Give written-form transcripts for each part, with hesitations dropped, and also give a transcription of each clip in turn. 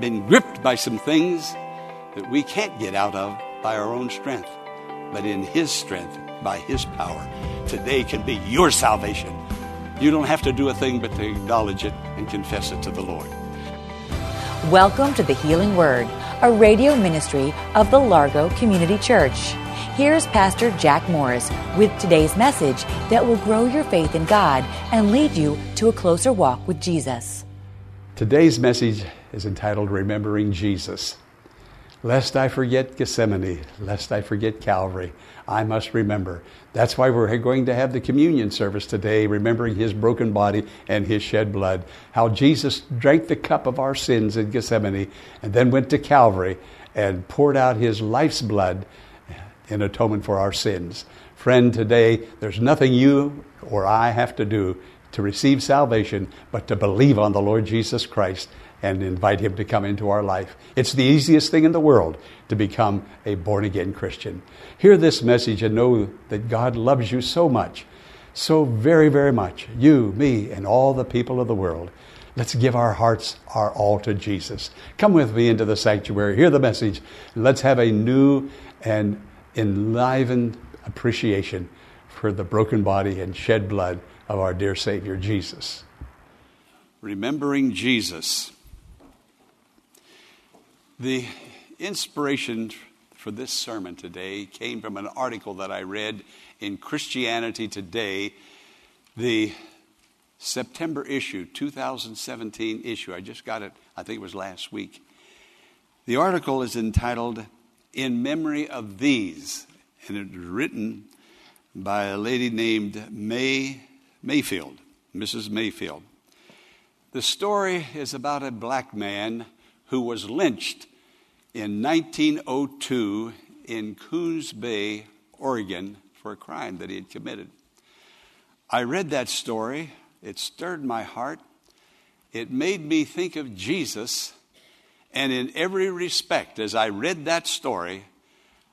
Been gripped by some things that we can't get out of by our own strength, but in His strength, by His power. Today can be your salvation. You don't have to do a thing but to acknowledge it and confess it to the Lord. Welcome to The Healing Word, a radio ministry of the Largo Community Church. Here's Pastor Jack Morris with today's message that will grow your faith in God and lead you to a closer walk with Jesus. Today's message is entitled, Remembering Jesus. Lest I forget Gethsemane, lest I forget Calvary, I must remember. That's why we're going to have the communion service today, remembering His broken body and His shed blood. How Jesus drank the cup of our sins in Gethsemane and then went to Calvary and poured out His life's blood in atonement for our sins. Friend, today there's nothing you or I have to do to receive salvation, but to believe on the Lord Jesus Christ and invite Him to come into our life. It's the easiest thing in the world to become a born-again Christian. Hear this message and know that God loves you so much, so very, very much, you, me, and all the people of the world. Let's give our hearts, our all to Jesus. Come with me into the sanctuary, hear the message, and let's have a new and enlivened appreciation for the broken body and shed blood of our dear Savior, Jesus. Remembering Jesus. The inspiration for this sermon today came from an article that I read in Christianity Today, the September issue, 2017 issue. I just got it, I think it was last week. The article is entitled, In Memory of These, and it was written by a lady named Mayfield, Mrs. Mayfield. The story is about a black man who was lynched in 1902 in Coos Bay, Oregon, for a crime that he had committed. I read that story. It stirred my heart. It made me think of Jesus. And in every respect, as I read that story,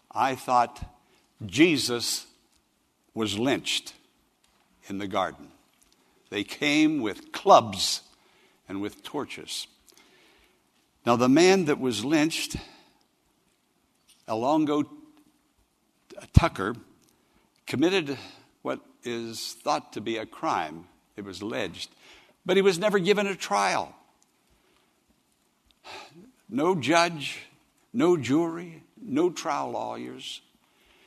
I thought Jesus was lynched in the garden. They came with clubs and with torches. Now, the man that was lynched, Largo Tucker, committed what is thought to be a crime. It was alleged. But he was never given a trial. No judge, no jury, no trial lawyers.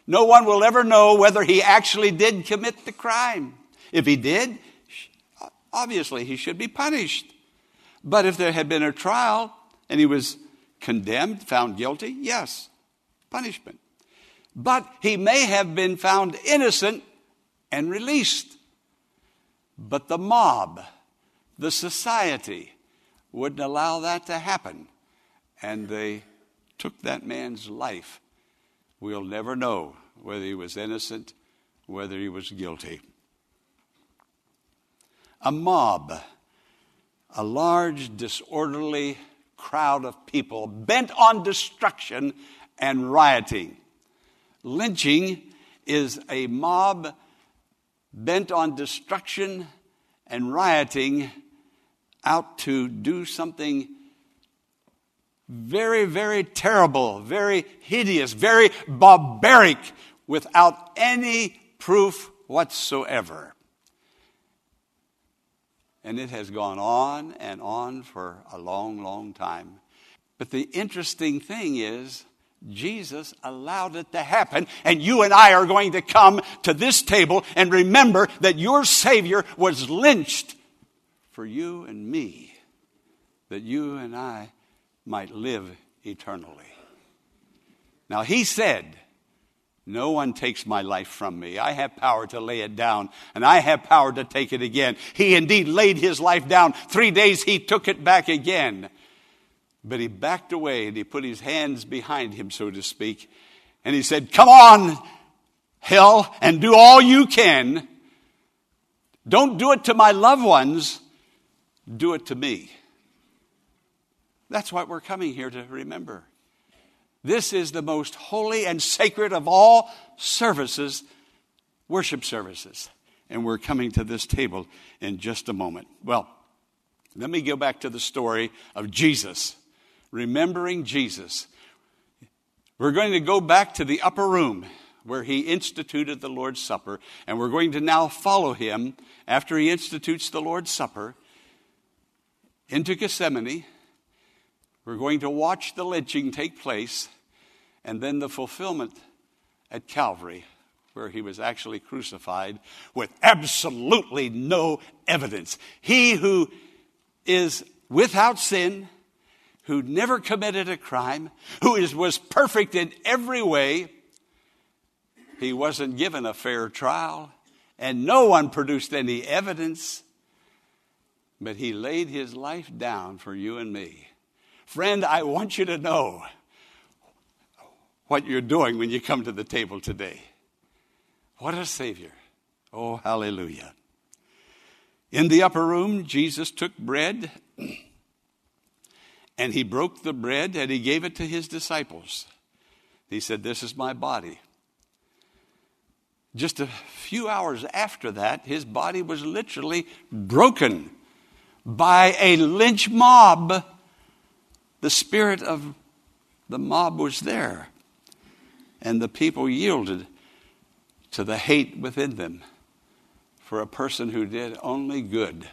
No one will ever know whether he actually did commit the crime. If he did, obviously he should be punished. But if there had been a trial and he was condemned, found guilty, yes, punishment. But he may have been found innocent and released. But the mob, the society, wouldn't allow that to happen. And they took that man's life. We'll never know whether he was innocent, whether he was guilty. A mob, a large, disorderly crowd of people bent on destruction and rioting. Lynching is a mob bent on destruction and rioting out to do something very, very terrible, very hideous, very barbaric without any proof whatsoever. And it has gone on and on for a long, long time. But the interesting thing is, Jesus allowed it to happen, and you and I are going to come to this table and remember that your Savior was lynched for you and me, that you and I might live eternally. Now, He said, no one takes my life from me. I have power to lay it down, and I have power to take it again. He indeed laid His life down. 3 days He took it back again. But he backed away and he put his hands behind him, so to speak. And he said, come on, hell, and do all you can. Don't do it to my loved ones. Do it to me. That's what we're coming here to remember. This is the most holy and sacred of all services, worship services. And we're coming to this table in just a moment. Well, let me go back to the story of Jesus, remembering Jesus. We're going to go back to the upper room where he instituted the Lord's Supper, and we're going to now follow him after he institutes the Lord's Supper into Gethsemane. We're going to watch the lynching take place and then the fulfillment at Calvary, where he was actually crucified with absolutely no evidence. He who is without sin, who never committed a crime, who was perfect in every way, he wasn't given a fair trial, and no one produced any evidence, but he laid his life down for you and me. Friend, I want you to know what you're doing when you come to the table today. What a Savior. Oh, hallelujah. In the upper room, Jesus took bread, and he broke the bread, and he gave it to his disciples. He said, this is my body. Just a few hours after that, his body was literally broken by a lynch mob. The spirit of the mob was there, and the people yielded to the hate within them for a person who did only good,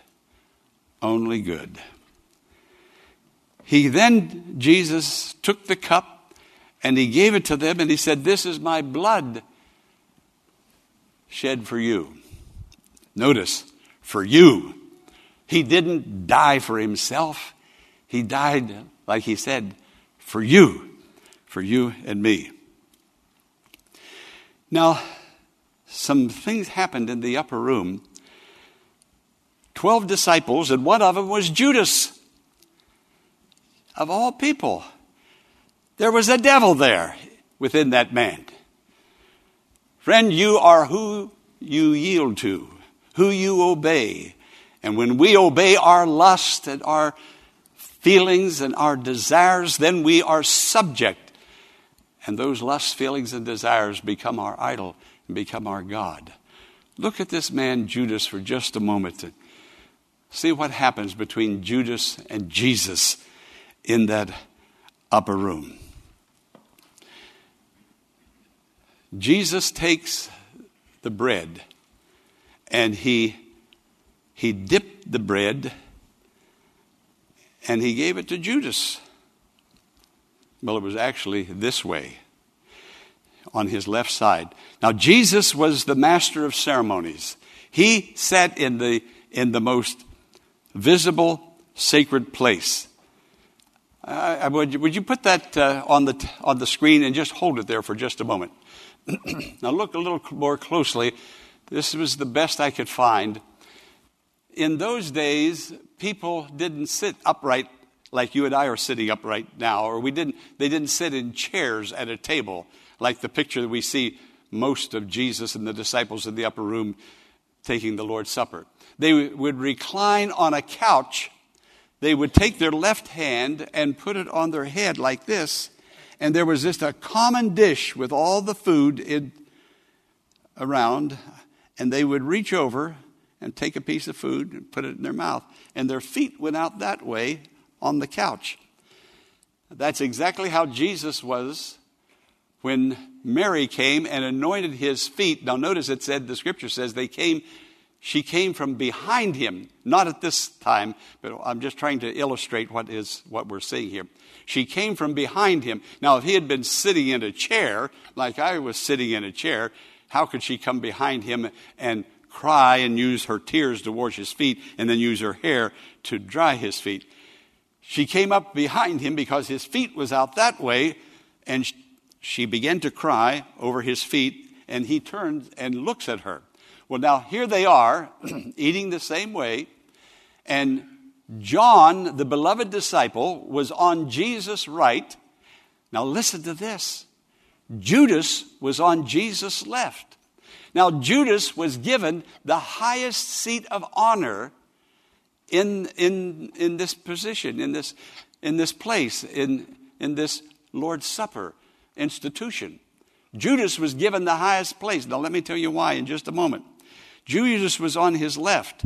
only good. He then, Jesus, took the cup and he gave it to them and he said, this is my blood shed for you. Notice, for you. He didn't die for himself. He died, like he said, for you and me. Now, some things happened in the upper room. 12 disciples, and one of them was Judas. Of all people, there was a devil there within that man. Friend, you are who you yield to, who you obey. And when we obey our lust and our feelings and our desires, then we are subject. And those lusts, feelings, and desires become our idol and become our God. Look at this man Judas for just a moment to see what happens between Judas and Jesus in that upper room. Jesus takes the bread and he dipped the bread and he gave it to Judas. Well, it was actually this way, on his left side. Now, Jesus was the master of ceremonies. He sat in the most visible sacred place. Would you put that on the screen and just hold it there for just a moment? Now look a little more closely. This was the best I could find. In those days, people didn't sit upright like you and I are sitting upright now, or they didn't sit in chairs at a table like the picture that we see most of Jesus and the disciples in the upper room taking the Lord's Supper. They would recline on a couch. They would take their left hand and put it on their head like this. And there was just a common dish with all the food around. And they would reach over and take a piece of food and put it in their mouth. And their feet went out that way on the couch. That's exactly how Jesus was when Mary came and anointed his feet. Now notice it said, the scripture says she came from behind him, not at this time, but I'm just trying to illustrate what we're seeing here. She came from behind him. Now, if he had been sitting in a chair, like I was sitting in a chair, how could she come behind him and cry and use her tears to wash his feet and then use her hair to dry his feet? She came up behind him because his feet was out that way, and she began to cry over his feet, and he turns and looks at her. Well, now, here they are, eating the same way, and John, the beloved disciple, was on Jesus' right. Now listen to this. Judas was on Jesus' left. Now Judas was given the highest seat of honor in this position, in this place, in this Lord's Supper institution. Judas was given the highest place. Now let me tell you why in just a moment. Judas was on his left.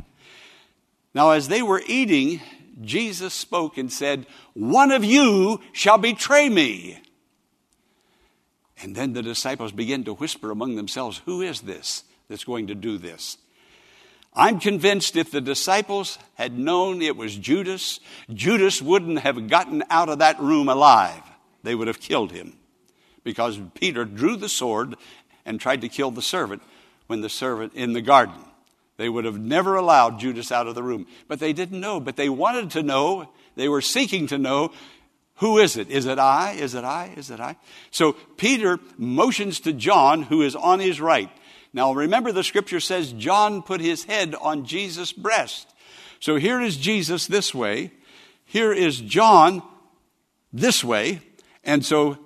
Now as they were eating, Jesus spoke and said, "One of you shall betray me." And then the disciples began to whisper among themselves, "Who is this that's going to do this?" I'm convinced if the disciples had known it was Judas, Judas wouldn't have gotten out of that room alive. They would have killed him, because Peter drew the sword and tried to kill the servant when the servant in the garden. They would have never allowed Judas out of the room. But they didn't know. But they wanted to know. They were seeking to know, who is it? Is it I? Is it I? Is it I? So Peter motions to John, who is on his right. Now remember, the scripture says John put his head on Jesus' breast. So here is Jesus this way. Here is John this way. And so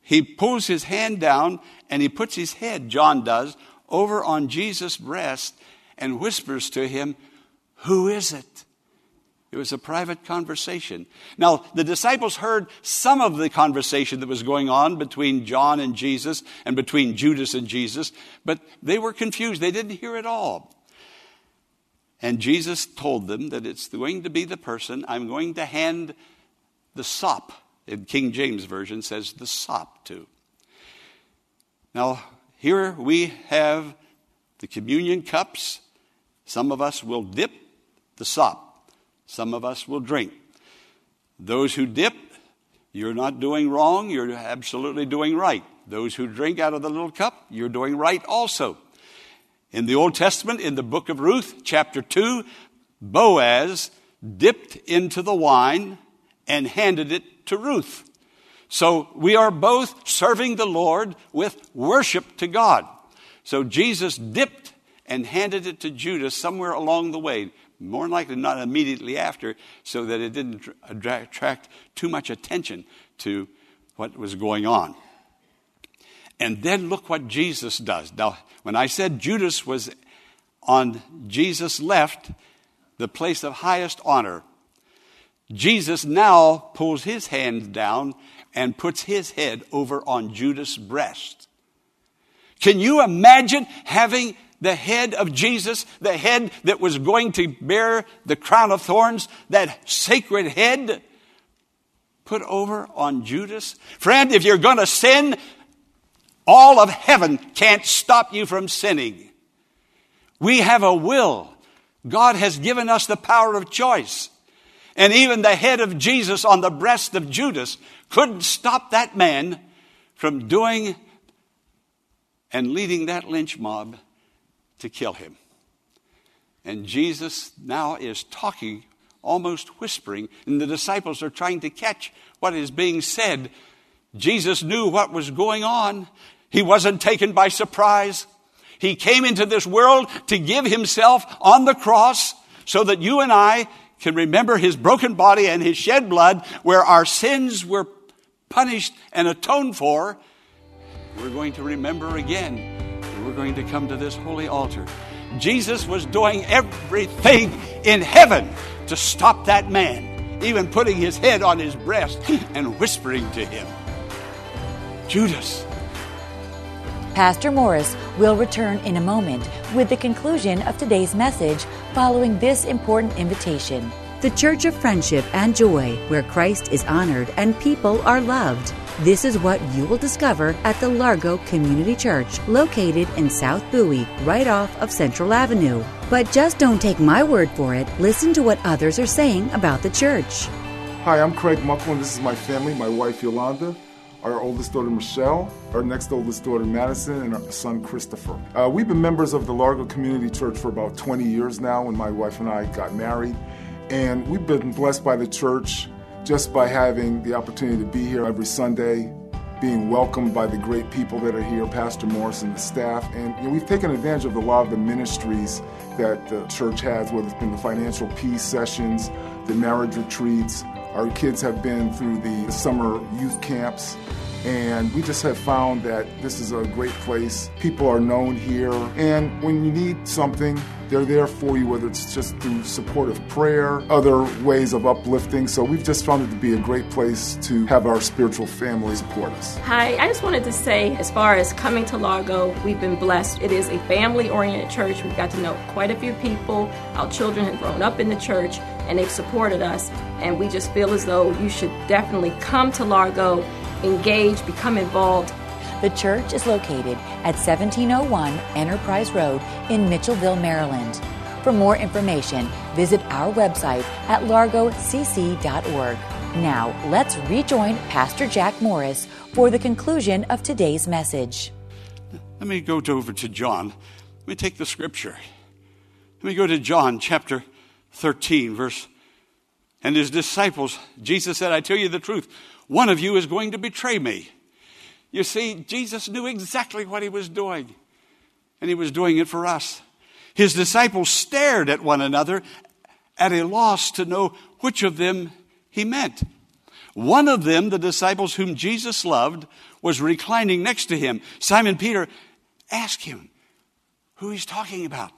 he pulls his hand down and he puts his head, John does, over on Jesus' breast, and whispers to him, "Who is it?" It was a private conversation. Now, the disciples heard some of the conversation that was going on between John and Jesus and between Judas and Jesus, but they were confused. They didn't hear it all. And Jesus told them that it's going to be the person, I'm going to hand the sop, in King James Version says the sop to. Now, here we have the communion cups. Some of us will dip the sop. Some of us will drink. Those who dip, you're not doing wrong. You're absolutely doing right. Those who drink out of the little cup, you're doing right also. In the Old Testament, in the book of Ruth, chapter 2, Boaz dipped into the wine and handed it to Ruth. So we are both serving the Lord with worship to God. So Jesus dipped and handed it to Judas somewhere along the way, more likely not immediately after, so that it didn't attract too much attention to what was going on. And then look what Jesus does. Now, when I said Judas was on Jesus' left, the place of highest honor, Jesus now pulls his hand down and puts his head over on Judas' breast. Can you imagine having the head of Jesus, the head that was going to bear the crown of thorns, that sacred head, put over on Judas? Friend, if you're going to sin, all of heaven can't stop you from sinning. We have a will. God has given us the power of choice. And even the head of Jesus on the breast of Judas couldn't stop that man from doing and leading that lynch mob to kill him. And Jesus now is talking, almost whispering, and the disciples are trying to catch what is being said. Jesus knew what was going on. He wasn't taken by surprise. He came into this world to give himself on the cross so that you and I can remember his broken body and his shed blood, where our sins were punished and atoned for. We're going to remember again, and we're going to come to this holy altar. Jesus was doing everything in heaven to stop that man, even putting his head on his breast and whispering to him, "Judas." Pastor Morris will return in a moment with the conclusion of today's message following this important invitation. The Church of Friendship and Joy, where Christ is honored and people are loved. This is what you will discover at the Largo Community Church, located in South Bowie, right off of Central Avenue. But just don't take my word for it. Listen to what others are saying about the church. Hi, I'm Craig Muckle, and this is my family, my wife Yolanda, our oldest daughter Michelle, our next oldest daughter Madison, and our son Christopher. We've been members of the Largo Community Church for about 20 years now, when my wife and I got married. And we've been blessed by the church just by having the opportunity to be here every Sunday, being welcomed by the great people that are here, Pastor Morris and the staff. And we've taken advantage of a lot of the ministries that the church has, whether it's been the financial peace sessions, the marriage retreats. Our kids have been through the summer youth camps. And we just have found that this is a great place. People are known here. And when you need something, they're there for you, whether it's just through supportive prayer, other ways of uplifting. So we've just found it to be a great place to have our spiritual family support us. Hi, I just wanted to say, as far as coming to Largo, we've been blessed. It is a family-oriented church. We've got to know quite a few people. Our children have grown up in the church, and they've supported us. And we just feel as though you should definitely come to Largo, engage, become involved. The church is located at 1701 Enterprise Road in Mitchellville, Maryland. For more information, visit our website at largocc.org. Now, let's rejoin Pastor Jack Morris for the conclusion of today's message. Let me go over to John. Let me take the scripture. Let me go to John chapter 13, verse. And his disciples, Jesus said, I tell you the truth, one of you is going to betray me. You see, Jesus knew exactly what he was doing, and he was doing it for us. His disciples stared at one another at a loss to know which of them he meant. One of them, the disciples whom Jesus loved, was reclining next to him. Simon Peter asked him who he's talking about.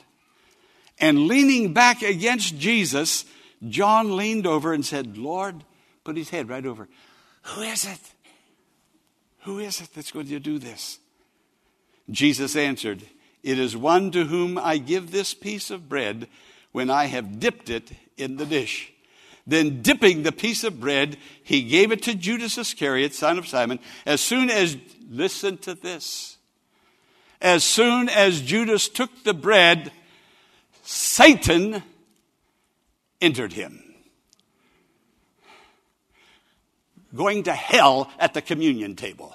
And leaning back against Jesus, John leaned over and said, Lord, put his head right over, who is it? Who is it that's going to do this? Jesus answered, it is one to whom I give this piece of bread when I have dipped it in the dish. Then dipping the piece of bread, he gave it to Judas Iscariot, son of Simon. As soon as, listen to this, as soon as Judas took the bread, Satan entered him. Going to hell at the communion table.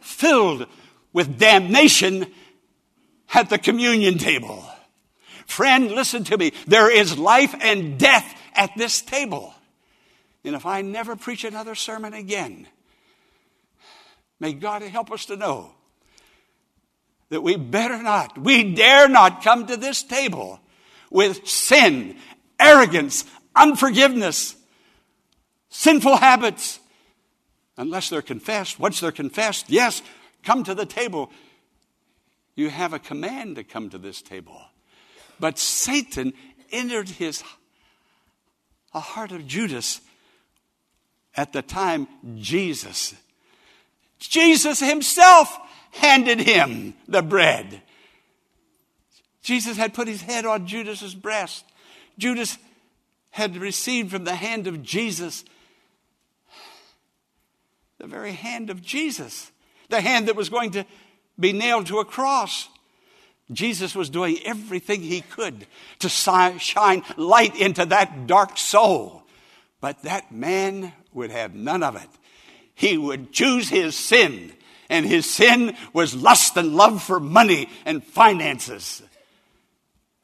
Filled with damnation at the communion table. Friend, listen to me. There is life and death at this table. And if I never preach another sermon again, may God help us to know that we better not, we dare not come to this table with sin, arrogance, unforgiveness, sinful habits, unless they're confessed. Once they're confessed, yes, come to the table. You have a command to come to this table. But Satan entered the heart of Judas at the time Jesus. Jesus himself handed him the bread. Jesus had put his head on Judas's breast. Judas had received from the hand of Jesus, the very hand of Jesus, the hand that was going to be nailed to a cross. Jesus was doing everything he could to shine light into that dark soul. But that man would have none of it. He would choose his sin, and his sin was lust and love for money and finances.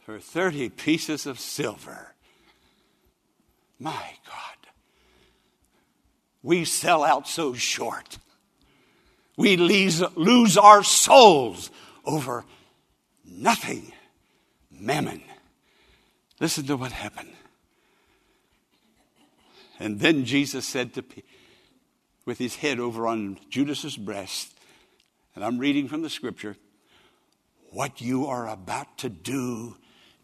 For 30 pieces of silver. My God, we sell out so short. We lose our souls over nothing. Mammon. Listen to what happened. And then Jesus said with his head over on Judas's breast, and I'm reading from the scripture, what you are about to do,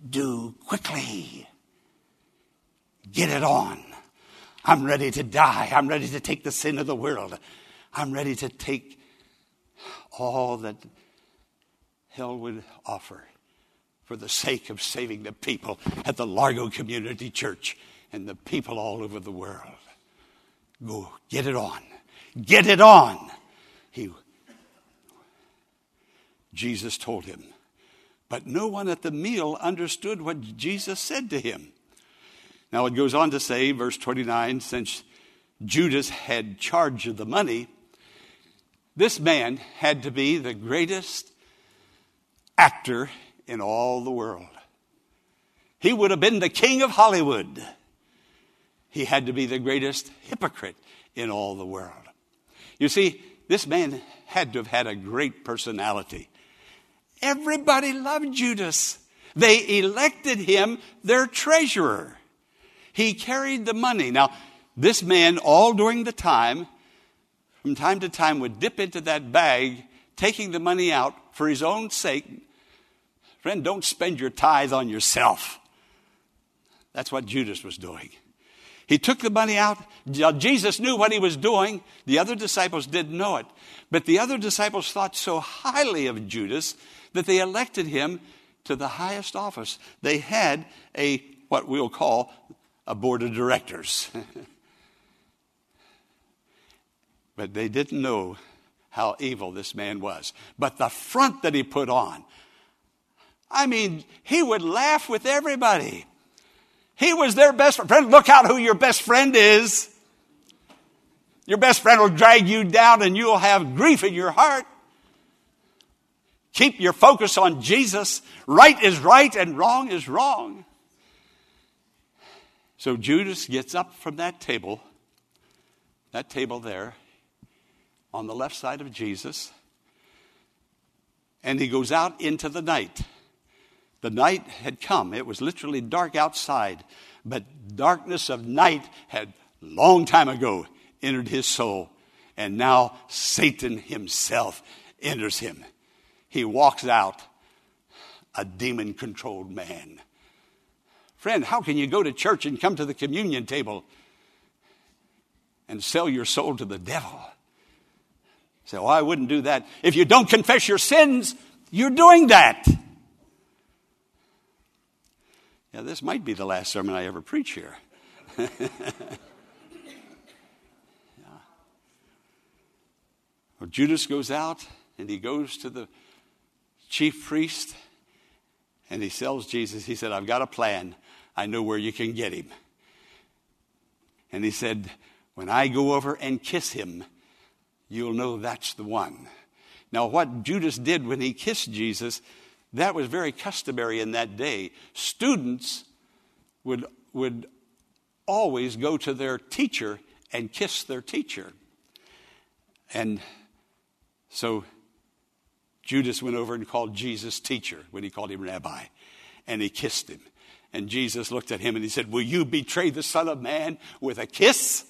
do quickly. Get it on. I'm ready to die. I'm ready to take the sin of the world. I'm ready to take all that hell would offer for the sake of saving the people at the Largo Community Church and the people all over the world. Go, get it on. Get it on. Jesus told him. But no one at the meal understood what Jesus said to him. Now it goes on to say, verse 29, since Judas had charge of the money, this man had to be the greatest actor in all the world. He would have been the king of Hollywood. He had to be the greatest hypocrite in all the world. You see, this man had to have had a great personality. Everybody loved Judas. They elected him their treasurer. He carried the money. Now, this man, all during the time, from time to time, would dip into that bag, taking the money out for his own sake. Friend, don't spend your tithe on yourself. That's what Judas was doing. He took the money out. Jesus knew what he was doing. The other disciples didn't know it. But the other disciples thought so highly of Judas that they elected him to the highest office. They had a, what we'll call, a board of directors. But they didn't know how evil this man was. But the front that he put on, I mean, he would laugh with everybody. He was their best friend. Look out who your best friend is. Your best friend will drag you down and you'll have grief in your heart. Keep your focus on Jesus. Right is right and wrong is wrong. So Judas gets up from that table there on the left side of Jesus, and he goes out into the night. The night had come. It was literally dark outside, but darkness of night had long time ago entered his soul, and now Satan himself enters him. He walks out a demon-controlled man. Friend, how can you go to church and come to the communion table and sell your soul to the devil? Say, oh, I wouldn't do that. If you don't confess your sins, you're doing that. Yeah, this might be the last sermon I ever preach here. Yeah. Well, Judas goes out and he goes to the chief priest and he tells Jesus, he said, I've got a plan. I know where you can get him. And he said, when I go over and kiss him, you'll know that's the one. Now, what Judas did when he kissed Jesus, that was very customary in that day. Students would always go to their teacher and kiss their teacher. And so Judas went over and called Jesus teacher when he called him rabbi. And he kissed him. And Jesus looked at him and he said, will you betray the Son of Man with a kiss?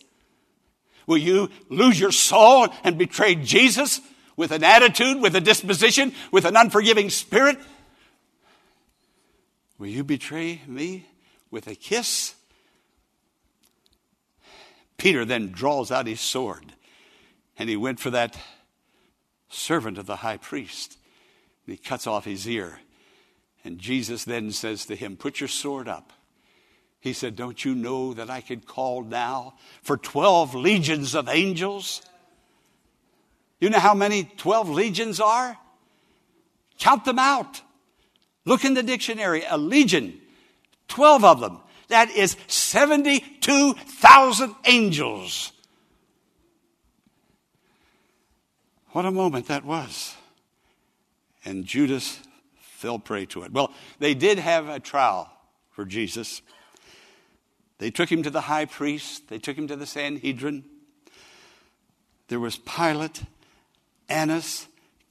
Will you lose your soul and betray Jesus with an attitude, with a disposition, with an unforgiving spirit? Will you betray me with a kiss? Peter then draws out his sword, and he went for that servant of the high priest, and he cuts off his ear. And Jesus then says to him, put your sword up. He said, don't you know that I could call now for 12 legions of angels? You know how many 12 legions are? Count them out. Look in the dictionary. A legion, 12 of them. That is 72,000 angels. What a moment that was. And Judas fell prey to it. Well, they did have a trial for Jesus. They took him to the high priest. They took him to the Sanhedrin. There was Pilate, Annas,